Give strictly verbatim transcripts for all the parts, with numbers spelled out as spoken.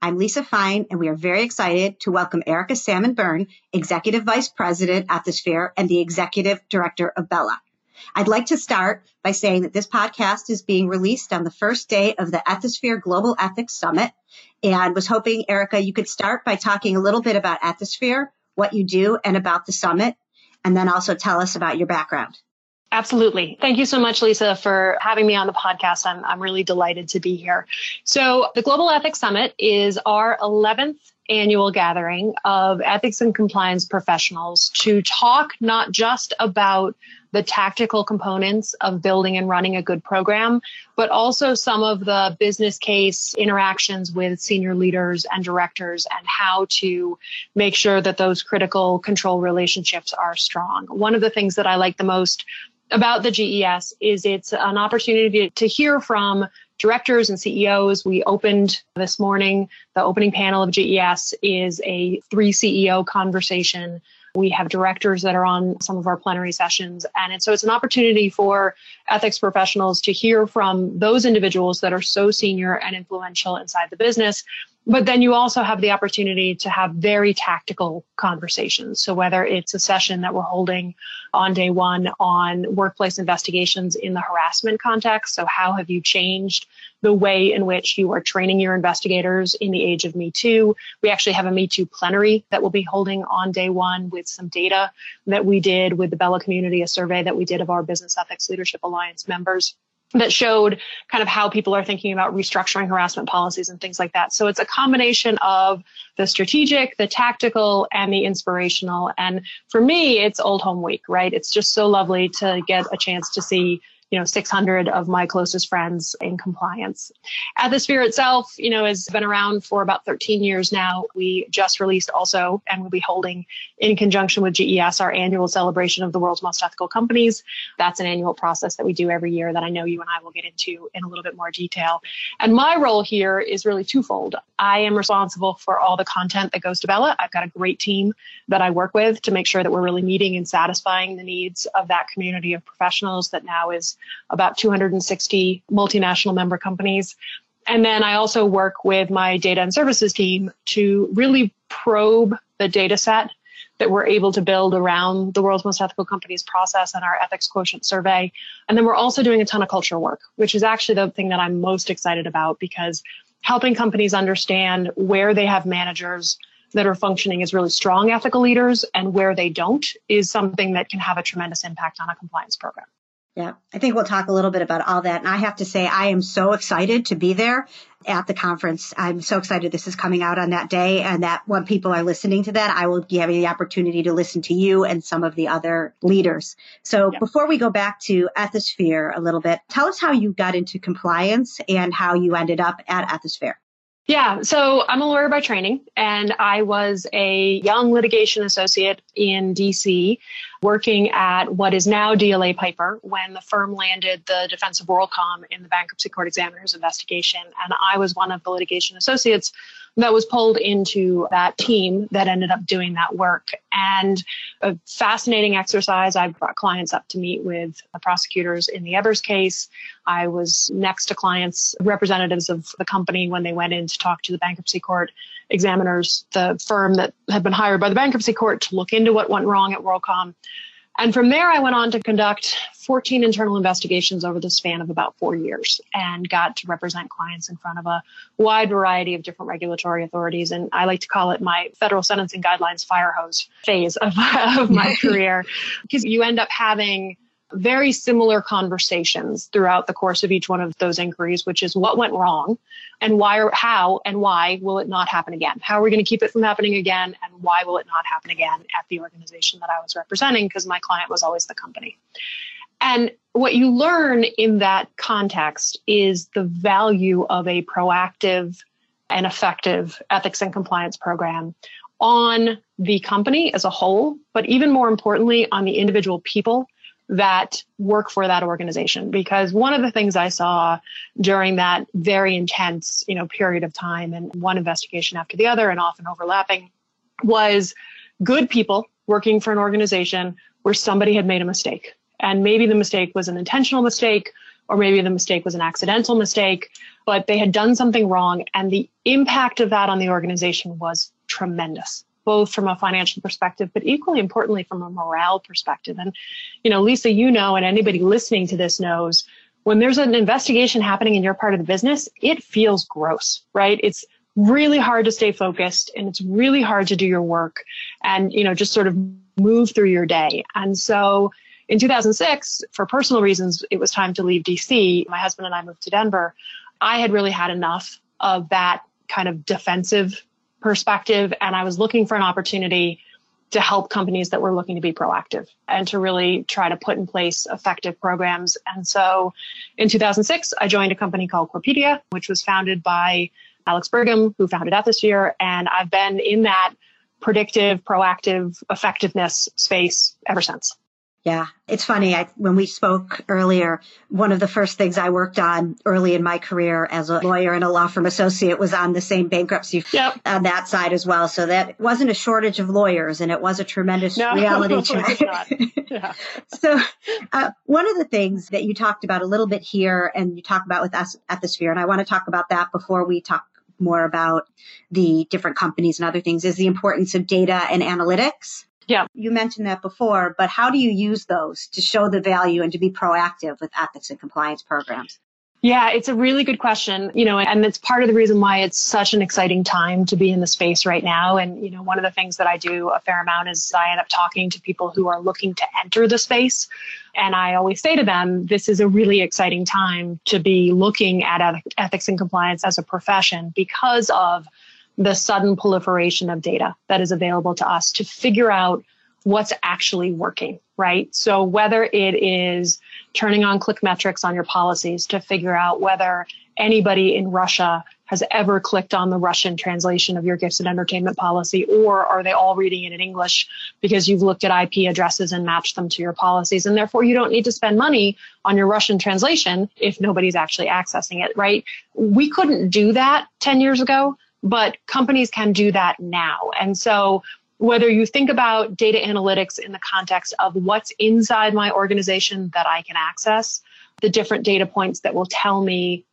I'm Lisa Fine, and we are very excited to welcome Erica Salmon Byrne, Executive Vice President at Ethisphere and the Executive Director of BELA. I'd like to start by saying that this podcast is being released on the first day of the Ethisphere Global Ethics Summit, and was hoping, Erica, you could start by talking a little bit about Ethisphere, what you do, and about the summit, and then also tell us about your background. Absolutely. Thank you so much, Lisa, for having me on the podcast. I'm I'm really delighted to be here. So the Global Ethics Summit is our eleventh annual gathering of ethics and compliance professionals to talk not just about the tactical components of building and running a good program, but also some of the business case interactions with senior leaders and directors and how to make sure that those critical control relationships are strong. One of the things that I like the most about the G E S is it's an opportunity to hear from directors and C E Os. We opened this morning. The opening panel of G E S is a three C E O conversation. We have directors that are on some of our plenary sessions. And it's, so it's an opportunity for ethics professionals to hear from those individuals that are so senior and influential inside the business. But then you also have the opportunity to have very tactical conversations. So whether it's a session that we're holding on day one on workplace investigations in the harassment context. So how have you changed the way in which you are training your investigators in the age of Me Too? We actually have a Me Too plenary that we'll be holding on day one with some data that we did with the BELA community, a survey that we did of our Business Ethics Leadership Alliance members, that showed kind of how people are thinking about restructuring harassment policies and things like that. So it's a combination of the strategic, the tactical, and the inspirational. And for me, it's Old Home Week, right? It's just so lovely to get a chance to see, you know, six hundred of my closest friends in compliance. Ethisphere itself, you know, has been around for about thirteen years now. We just released also, and we'll be holding in conjunction with G E S, our annual celebration of the world's most ethical companies. That's an annual process that we do every year that I know you and I will get into in a little bit more detail. And my role here is really twofold. I am responsible for all the content that goes to BELA. I've got a great team that I work with to make sure that we're really meeting and satisfying the needs of that community of professionals that now is about two hundred sixty multinational member companies. And then I also work with my data and services team to really probe the data set that we're able to build around the world's most ethical companies process and our ethics quotient survey. And then we're also doing a ton of culture work, which is actually the thing that I'm most excited about, because helping companies understand where they have managers that are functioning as really strong ethical leaders and where they don't is something that can have a tremendous impact on a compliance program. Yeah, I think we'll talk a little bit about all that. And I have to say, I am so excited to be there at the conference. I'm so excited this is coming out on that day, and that when people are listening to that, I will be having the opportunity to listen to you and some of the other leaders. So yeah. Before we go back to Ethisphere a little bit, tell us how you got into compliance and how you ended up at Ethisphere. Yeah, so I'm a lawyer by training, and I was a young litigation associate in D C working at what is now D L A Piper when the firm landed the defense of WorldCom in the bankruptcy court examiner's investigation. And I was one of the litigation associates that was pulled into that team that ended up doing that work. And a fascinating exercise. I brought clients up to meet with the prosecutors in the Evers case. I was next to clients, representatives of the company, when they went in to talk to the bankruptcy court examiners, the firm that had been hired by the bankruptcy court to look into what went wrong at WorldCom. And from there, I went on to conduct fourteen internal investigations over the span of about four years and got to represent clients in front of a wide variety of different regulatory authorities. And I like to call it my federal sentencing guidelines fire hose phase of, of my career, because you end up having very similar conversations throughout the course of each one of those inquiries, which is what went wrong and why, or how and why will it not happen again? How are we going to keep it from happening again? And why will it not happen again at the organization that I was representing? Because my client was always the company. And what you learn in that context is the value of a proactive an effective ethics and compliance program on the company as a whole, but even more importantly, on the individual people that work for that organization. Because one of the things I saw during that very intense, you know, period of time, and one investigation after the other and often overlapping, was good people working for an organization where somebody had made a mistake. And maybe the mistake was an intentional mistake, or maybe the mistake was an accidental mistake, but they had done something wrong. And the impact of that on the organization was tremendous, both from a financial perspective, but equally importantly, from a morale perspective. And, you know, Lisa, you know, and anybody listening to this knows, when there's an investigation happening in your part of the business, it feels gross, right? It's really hard to stay focused, and it's really hard to do your work and, you know, just sort of move through your day. And so in two thousand six, for personal reasons, it was time to leave D C. My husband and I moved to Denver. I had really had enough of that kind of defensive perspective, and I was looking for an opportunity to help companies that were looking to be proactive and to really try to put in place effective programs. And so in two thousand six, I joined a company called Corpedia, which was founded by Alex Burgum, who founded Ethisphere. And I've been in that predictive, proactive effectiveness space ever since. Yeah, it's funny. I, when we spoke earlier, one of the first things I worked on early in my career as a lawyer and a law firm associate was on the same bankruptcy yep. on that side as well. So that wasn't a shortage of lawyers, and it was a tremendous no, reality check. Yeah. So uh, one of the things that you talked about a little bit here, and you talk about with us at Ethisphere, and I want to talk about that before we talk more about the different companies and other things, is the importance of data and analytics. Yeah. You mentioned that before, but how do you use those to show the value and to be proactive with ethics and compliance programs? Yeah, it's a really good question, you know, and it's part of the reason why it's such an exciting time to be in the space right now. And, you know, one of the things that I do a fair amount is I end up talking to people who are looking to enter the space. And I always say to them, this is a really exciting time to be looking at ethics and compliance as a profession because of the sudden proliferation of data that is available to us to figure out what's actually working, right? So whether it is turning on click metrics on your policies to figure out whether anybody in Russia has ever clicked on the Russian translation of your gifts and entertainment policy, or are they all reading it in English because you've looked at I P addresses and matched them to your policies, and therefore you don't need to spend money on your Russian translation if nobody's actually accessing it, right? We couldn't do that ten years ago. But companies can do that now. And so whether you think about data analytics in the context of what's inside my organization that I can access, the different data points that will tell me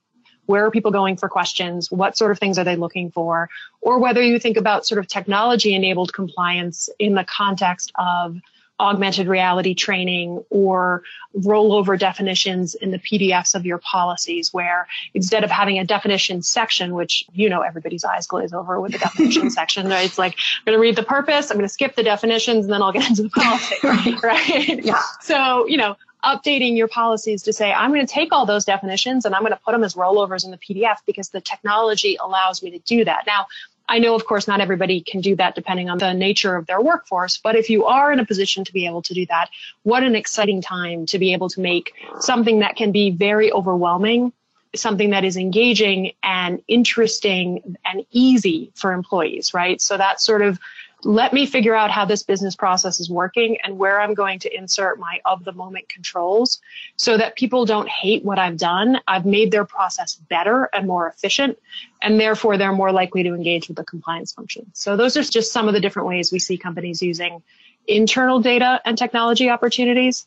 where are people going for questions, what sort of things are they looking for, or whether you think about sort of technology-enabled compliance in the context of augmented reality training or rollover definitions in the P D Fs of your policies, where instead of having a definition section, which, you know, everybody's eyes glaze over with the definition section, right? It's like, I'm going to read the purpose, I'm going to skip the definitions, and then I'll get into the policy, right? right? Yeah. So, you know, updating your policies to say, I'm going to take all those definitions and I'm going to put them as rollovers in the P D F because the technology allows me to do that. Now, I know, of course, not everybody can do that depending on the nature of their workforce, but if you are in a position to be able to do that, what an exciting time to be able to make something that can be very overwhelming, something that is engaging and interesting and easy for employees, right? So that sort of, let me figure out how this business process is working and where I'm going to insert my of-the-moment controls so that people don't hate what I've done. I've made their process better and more efficient, and therefore they're more likely to engage with the compliance function. So those are just some of the different ways we see companies using internal data and technology opportunities.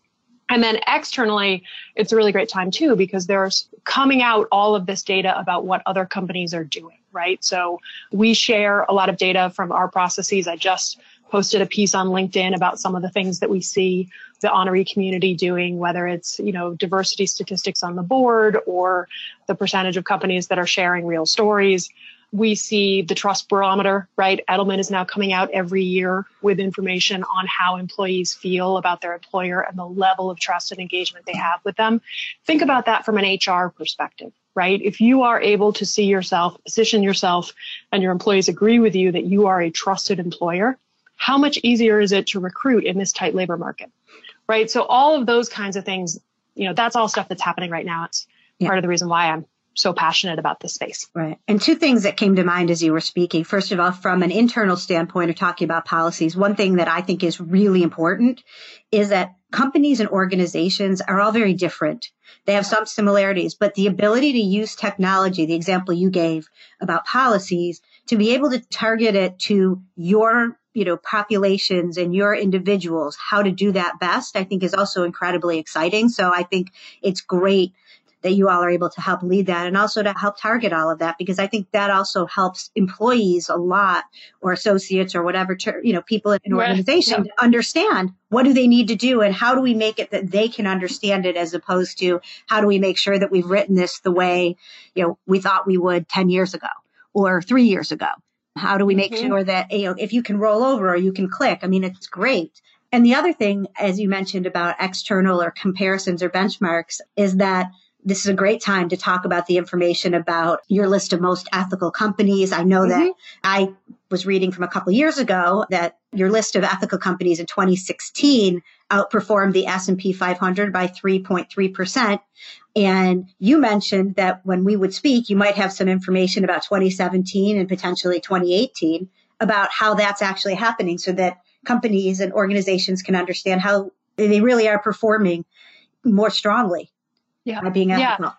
And then externally, it's a really great time too, because there's coming out all of this data about what other companies are doing, right? So we share a lot of data from our processes. I just posted a piece on LinkedIn about some of the things that we see the honoree community doing, whether it's, you know, diversity statistics on the board or the percentage of companies that are sharing real stories. We see the trust barometer, right? Edelman is now coming out every year with information on how employees feel about their employer and the level of trust and engagement they have with them. Think about that from an H R perspective, right? If you are able to see yourself, position yourself, and your employees agree with you that you are a trusted employer, how much easier is it to recruit in this tight labor market, right? So all of those kinds of things, you know, that's all stuff that's happening right now. It's yeah. part of the reason why I'm so passionate about this space. Right. And two things that came to mind as you were speaking. First of all, from an internal standpoint of talking about policies, one thing that I think is really important is that companies and organizations are all very different. They have some similarities, but the ability to use technology, the example you gave about policies, to be able to target it to your, you know, populations and your individuals, how to do that best, I think is also incredibly exciting. So I think it's great that you all are able to help lead that and also to help target all of that, because I think that also helps employees a lot, or associates or whatever, to, you know, people in an organization, yeah, yeah, to understand what do they need to do and how do we make it that they can understand it, as opposed to how do we make sure that we've written this the way, you know, we thought we would ten years ago or three years ago. How do we make mm-hmm. sure that, you know, if you can roll over or you can click, I mean, it's great. And the other thing, as you mentioned about external or comparisons or benchmarks, is that this is a great time to talk about the information about your list of most ethical companies. I know mm-hmm. that I was reading from a couple of years ago that your list of ethical companies in twenty sixteen outperformed the S and P five hundred by three point three percent. And you mentioned that when we would speak, you might have some information about twenty seventeen and potentially twenty eighteen about how that's actually happening, so that companies and organizations can understand how they really are performing more strongly. Yeah. By being ethical.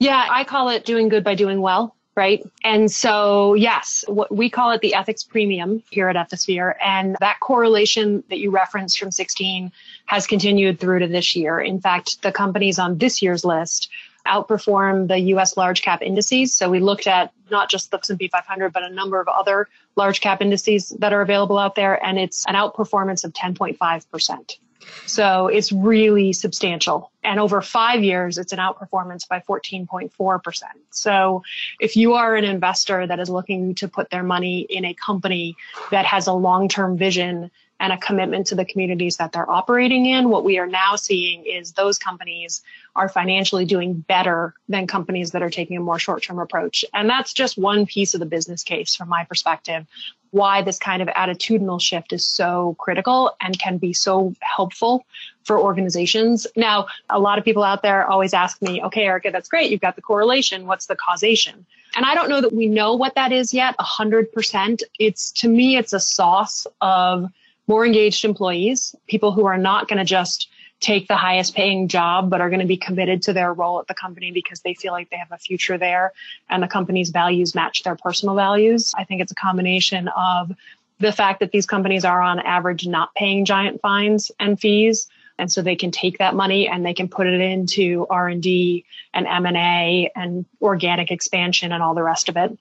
Yeah. Yeah. I call it doing good by doing well. Right. And so, yes, what we call it the ethics premium here at Ethisphere. And that correlation that you referenced from sixteen has continued through to this year. In fact, the companies on this year's list outperform the U S large cap indices. So we looked at not just the S and P five hundred, but a number of other large cap indices that are available out there. And it's an outperformance of ten point five percent. So it's really substantial. And over five years, it's an outperformance by fourteen point four percent. So if you are an investor that is looking to put their money in a company that has a long-term vision and a commitment to the communities that they're operating in, what we are now seeing is those companies are financially doing better than companies that are taking a more short-term approach. And that's just one piece of the business case from my perspective, why this kind of attitudinal shift is so critical and can be so helpful for organizations. Now, a lot of people out there always ask me, okay, Erica, that's great. You've got the correlation. What's the causation? And I don't know that we know what that is yet, one hundred percent. It's, to me, it's a sauce of more engaged employees, people who are not going to just take the highest paying job, but are going to be committed to their role at the company because they feel like they have a future there and the company's values match their personal values. I think it's a combination of the fact that these companies are on average not paying giant fines and fees. And so they can take that money and they can put it into R and D and M and A and organic expansion and all the rest of it.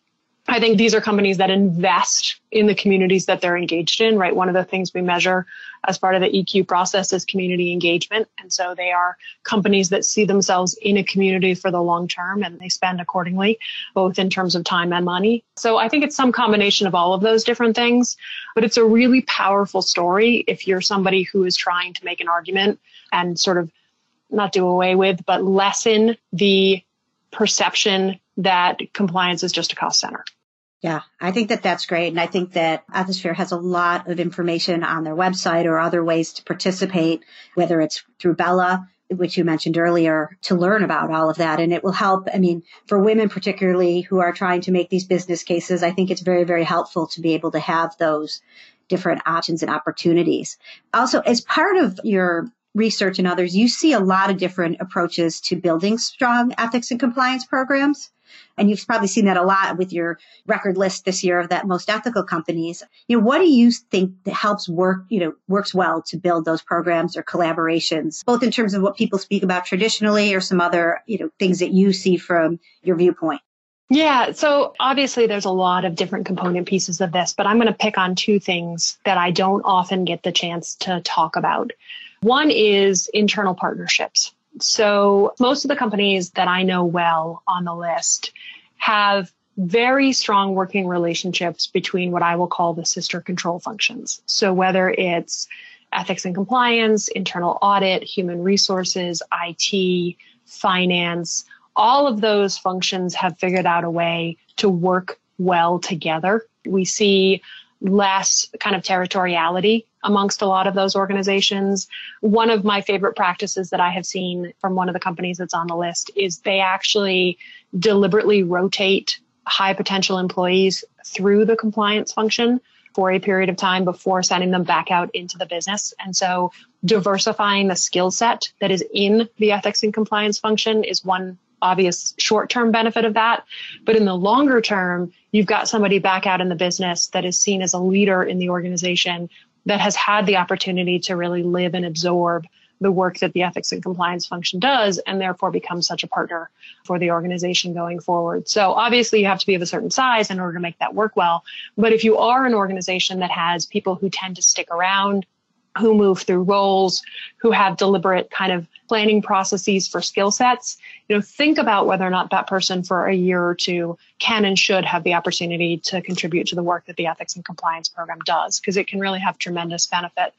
I think these are companies that invest in the communities that they're engaged in, right? One of the things we measure as part of the E Q process is community engagement. And so they are companies that see themselves in a community for the long term, and they spend accordingly, both in terms of time and money. So I think it's some combination of all of those different things, but it's a really powerful story if you're somebody who is trying to make an argument and sort of not do away with, but lessen the perception that compliance is just a cost center. Yeah, I think that that's great. And I think that Ethisphere has a lot of information on their website or other ways to participate, whether it's through BELA, which you mentioned earlier, to learn about all of that. And it will help, I mean, for women particularly who are trying to make these business cases, I think it's very, very helpful to be able to have those different options and opportunities. Also, as part of your research and others, you see a lot of different approaches to building strong ethics and compliance programs. And you've probably seen that a lot with your record list this year of that most ethical companies. You know, what do you think that helps work, you know, works well to build those programs or collaborations, both in terms of what people speak about traditionally or some other, you know, things that you see from your viewpoint? Yeah. So obviously there's a lot of different component pieces of this, but I'm going to pick on two things that I don't often get the chance to talk about. One is internal partnerships. So most of the companies that I know well on the list have very strong working relationships between what I will call the sister control functions. So whether it's ethics and compliance, internal audit, human resources, I T, finance, all of those functions have figured out a way to work well together. We see less kind of territoriality amongst a lot of those organizations. One of my favorite practices that I have seen from one of the companies that's on the list is they actually deliberately rotate high potential employees through the compliance function for a period of time before sending them back out into the business. And so diversifying the skill set that is in the ethics and compliance function is one obvious short-term benefit of that. But in the longer term, you've got somebody back out in the business that is seen as a leader in the organization that has had the opportunity to really live and absorb the work that the ethics and compliance function does, and therefore becomes such a partner for the organization going forward. So obviously you have to be of a certain size in order to make that work well. But if you are an organization that has people who tend to stick around, who move through roles, who have deliberate kind of planning processes for skill sets, you know, think about whether or not that person for a year or two can and should have the opportunity to contribute to the work that the ethics and compliance program does, because it can really have tremendous benefit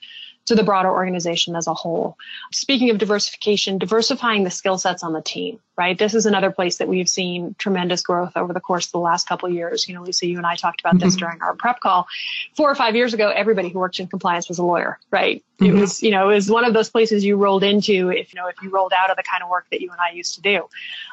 to the broader organization as a whole. Speaking of diversification, diversifying the skill sets on the team, right? This is another place that we've seen tremendous growth over the course of the last couple of years. You know, Lisa, you and I talked about mm-hmm. this during our prep call. Four or five years ago, everybody who worked in compliance was a lawyer, right? Mm-hmm. It was, you know, it was one of those places you rolled into if, you know, if you rolled out of the kind of work that you and I used to do.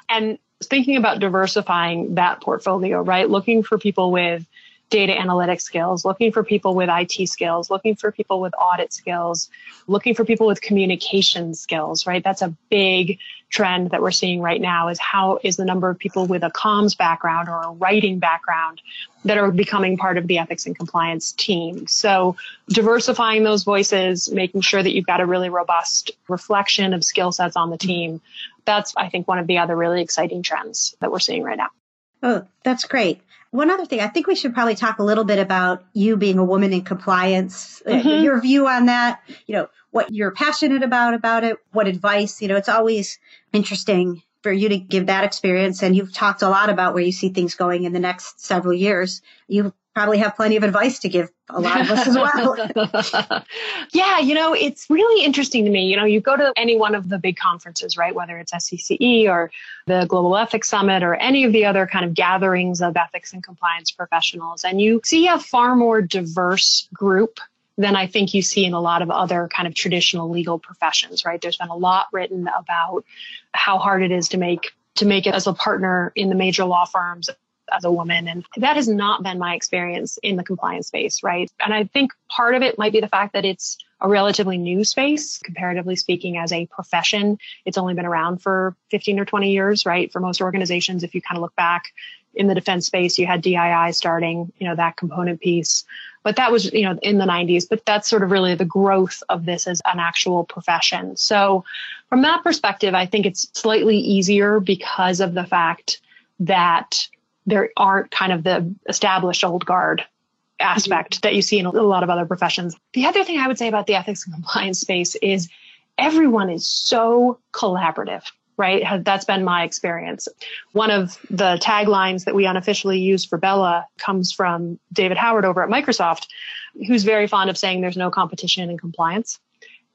And thinking about diversifying that portfolio, right? Looking for people with data analytics skills, looking for people with I T skills, looking for people with audit skills, looking for people with communication skills, right? That's a big trend that we're seeing right now, is how is the number of people with a comms background or a writing background that are becoming part of the ethics and compliance team. So diversifying those voices, making sure that you've got a really robust reflection of skill sets on the team. That's, I think, one of the other really exciting trends that we're seeing right now. Oh, that's great. One other thing, I think we should probably talk a little bit about you being a woman in compliance, mm-hmm. your view on that, you know, what you're passionate about, about it, what advice, you know, it's always interesting for you to give that experience. And you've talked a lot about where you see things going in the next several years. You probably have plenty of advice to give a lot of us as well. Yeah, you know, it's really interesting to me. You know, you go to any one of the big conferences, right? Whether it's S C C E or the Global Ethics Summit or any of the other kind of gatherings of ethics and compliance professionals, and you see a far more diverse group than I think you see in a lot of other kind of traditional legal professions, right? There's been a lot written about how hard it is to make to make it as a partner in the major law firms as a woman. And that has not been my experience in the compliance space, right? And I think part of it might be the fact that it's a relatively new space, comparatively speaking, as a profession. It's only been around for fifteen or twenty years, right? For most organizations, if you kind of look back in the defense space, you had D I I starting, you know, that component piece. But that was, you know, in the nineties, but that's sort of really the growth of this as an actual profession. So from that perspective, I think it's slightly easier because of the fact that there aren't kind of the established old guard aspect that you see in a lot of other professions. The other thing I would say about the ethics and compliance space is everyone is so collaborative, right? That's been my experience. One of the taglines that we unofficially use for BELA comes from David Howard over at Microsoft, who's very fond of saying there's no competition in compliance.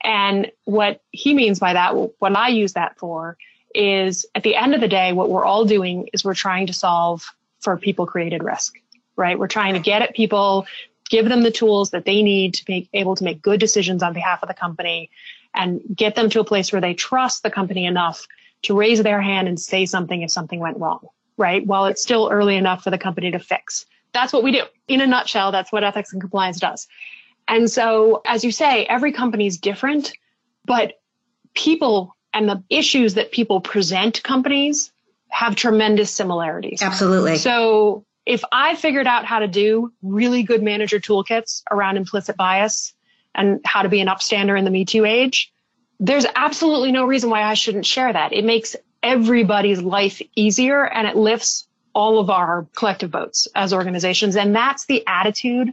And what he means by that, what I use that for, is at the end of the day, what we're all doing is we're trying to solve for people-created risk, right? We're trying to get at people, give them the tools that they need to be able to make good decisions on behalf of the company, and get them to a place where they trust the company enough to raise their hand and say something if something went wrong, right? While it's still early enough for the company to fix. That's what we do. In a nutshell, that's what ethics and compliance does. And so, as you say, every company is different, but people and the issues that people present companies have tremendous similarities. Absolutely. So if I figured out how to do really good manager toolkits around implicit bias and how to be an upstander in the Me Too age, there's absolutely no reason why I shouldn't share that. It makes everybody's life easier and it lifts all of our collective boats as organizations. And that's the attitude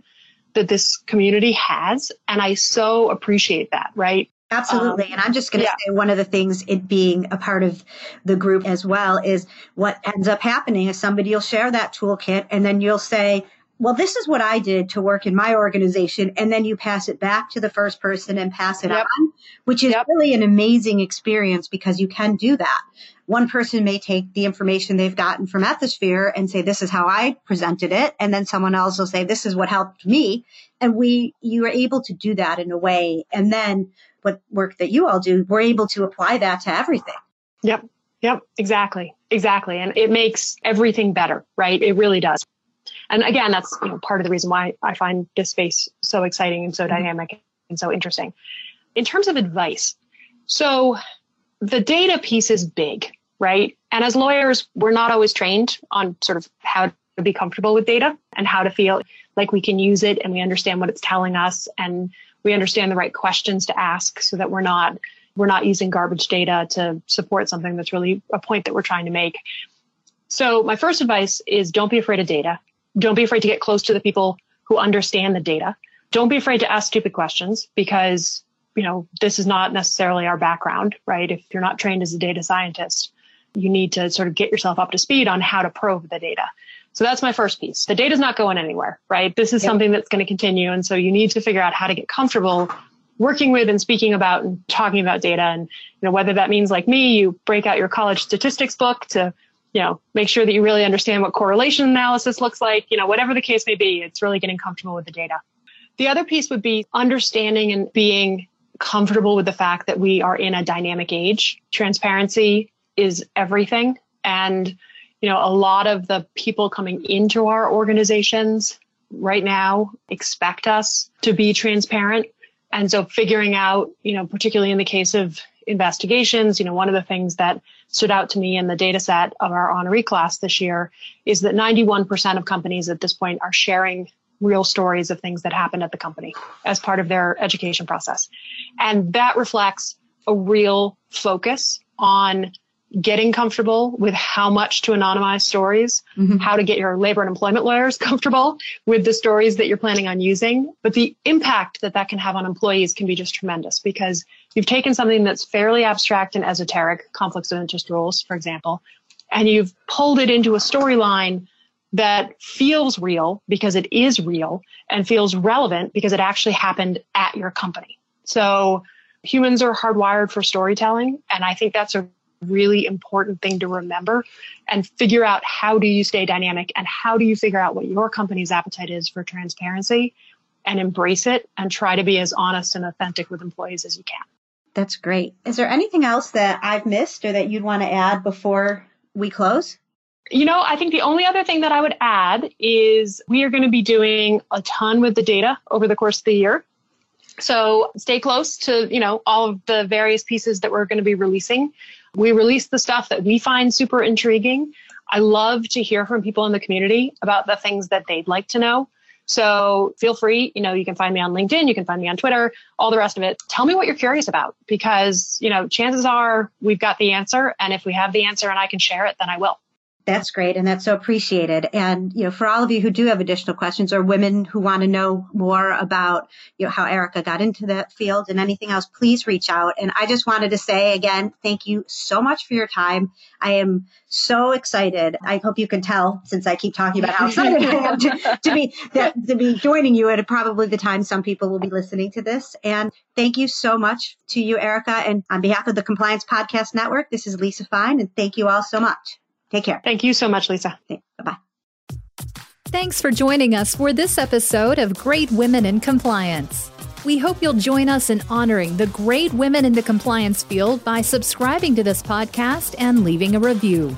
that this community has. And I so appreciate that, right? Absolutely. Um, and I'm just going to yeah. say one of the things, it being a part of the group as well, is what ends up happening is somebody will share that toolkit and then you'll say, well, this is what I did to work in my organization. And then you pass it back to the first person and pass it yep. on, which is yep. really an amazing experience because you can do that. One person may take the information they've gotten from Ethisphere and say, this is how I presented it. And then someone else will say, this is what helped me. And we, you are able to do that in a way. And then what work that you all do, we're able to apply that to everything. Yep. Yep. Exactly. Exactly. And it makes everything better, right? It really does. And again, that's you know, part of the reason why I find this space so exciting and so dynamic and so interesting. In terms of advice, so the data piece is big, right? And as lawyers, we're not always trained on sort of how to be comfortable with data and how to feel like we can use it and we understand what it's telling us and we understand the right questions to ask so that we're not we're not using garbage data to support something that's really a point that we're trying to make. So my first advice is don't be afraid of data. Don't be afraid to get close to the people who understand the data. Don't be afraid to ask stupid questions because, you know, this is not necessarily our background, right? If you're not trained as a data scientist, you need to sort of get yourself up to speed on how to probe the data. So that's my first piece. The data's not going anywhere, right? This is yep. something that's going to continue. And so you need to figure out how to get comfortable working with and speaking about and talking about data. And, you know, whether that means like me, you break out your college statistics book to you know, make sure that you really understand what correlation analysis looks like, you know, whatever the case may be, it's really getting comfortable with the data. The other piece would be understanding and being comfortable with the fact that we are in a dynamic age. Transparency is everything. And, you know, a lot of the people coming into our organizations right now expect us to be transparent. And so figuring out, you know, particularly in the case of investigations, you know, one of the things that stood out to me in the data set of our honoree class this year is that ninety-one percent of companies at this point are sharing real stories of things that happened at the company as part of their education process. And that reflects a real focus on getting comfortable with how much to anonymize stories, mm-hmm. how to get your labor and employment lawyers comfortable with the stories that you're planning on using. But the impact that that can have on employees can be just tremendous because you've taken something that's fairly abstract and esoteric, conflicts of interest rules, for example, and you've pulled it into a storyline that feels real because it is real and feels relevant because it actually happened at your company. So humans are hardwired for storytelling. And I think that's a really important thing to remember and figure out how do you stay dynamic and how do you figure out what your company's appetite is for transparency and embrace it and try to be as honest and authentic with employees as you can. That's great. Is there anything else that I've missed or that you'd want to add before we close? You know, I think the only other thing that I would add is we are going to be doing a ton with the data over the course of the year. So stay close to, you know, all of the various pieces that we're going to be releasing. We release the stuff that we find super intriguing. I love to hear from people in the community about the things that they'd like to know. So feel free, you know, you can find me on LinkedIn, you can find me on Twitter, all the rest of it. Tell me what you're curious about because, you know, chances are we've got the answer. And if we have the answer and I can share it, then I will. That's great. And that's so appreciated. And, you know, for all of you who do have additional questions or women who want to know more about, you know, how Erica got into that field and anything else, please reach out. And I just wanted to say again, thank you so much for your time. I am so excited. I hope you can tell since I keep talking about how excited I am to, to be, that, to be joining you at probably the time some people will be listening to this. And thank you so much to you, Erica. And on behalf of the Compliance Podcast Network, this is Lisa Fine. And thank you all so much. Take care. Thank you so much, Lisa. Bye-bye. Thanks for joining us for this episode of Great Women in Compliance. We hope you'll join us in honoring the great women in the compliance field by subscribing to this podcast and leaving a review.